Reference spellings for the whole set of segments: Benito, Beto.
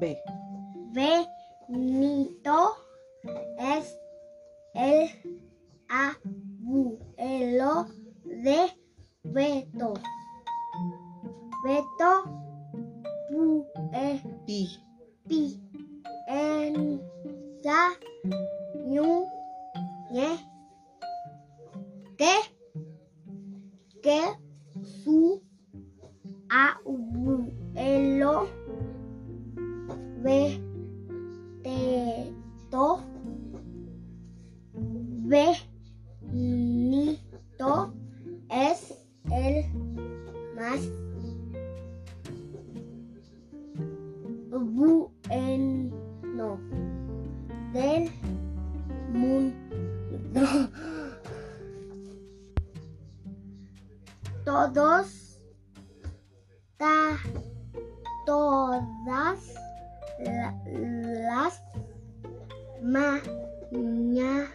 B. Benito es el abuelo de Beto. Beto piensa que su abuelo Benito es el más bueno del mundo. Todas las mañanas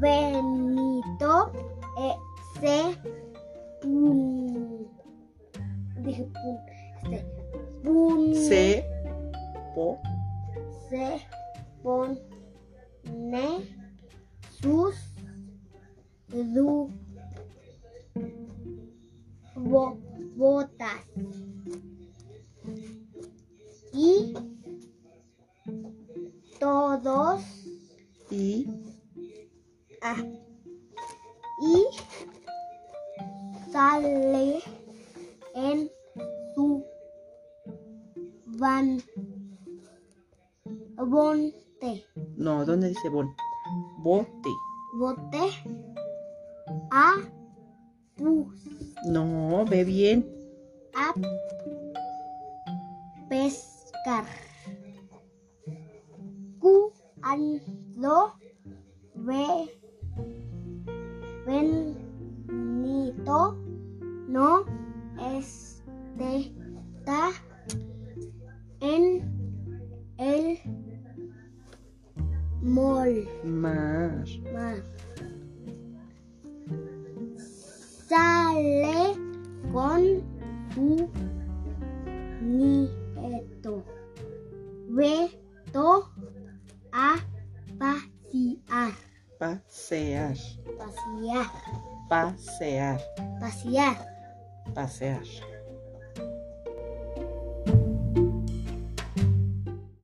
Benito se pone sus botas y todos y sale en su bonte. No, ¿dónde dice bon? Bote. Bote a no, ve bien. A pescar. Cuando Benito no está en el mar. Sale con su nieto Beto a pasear.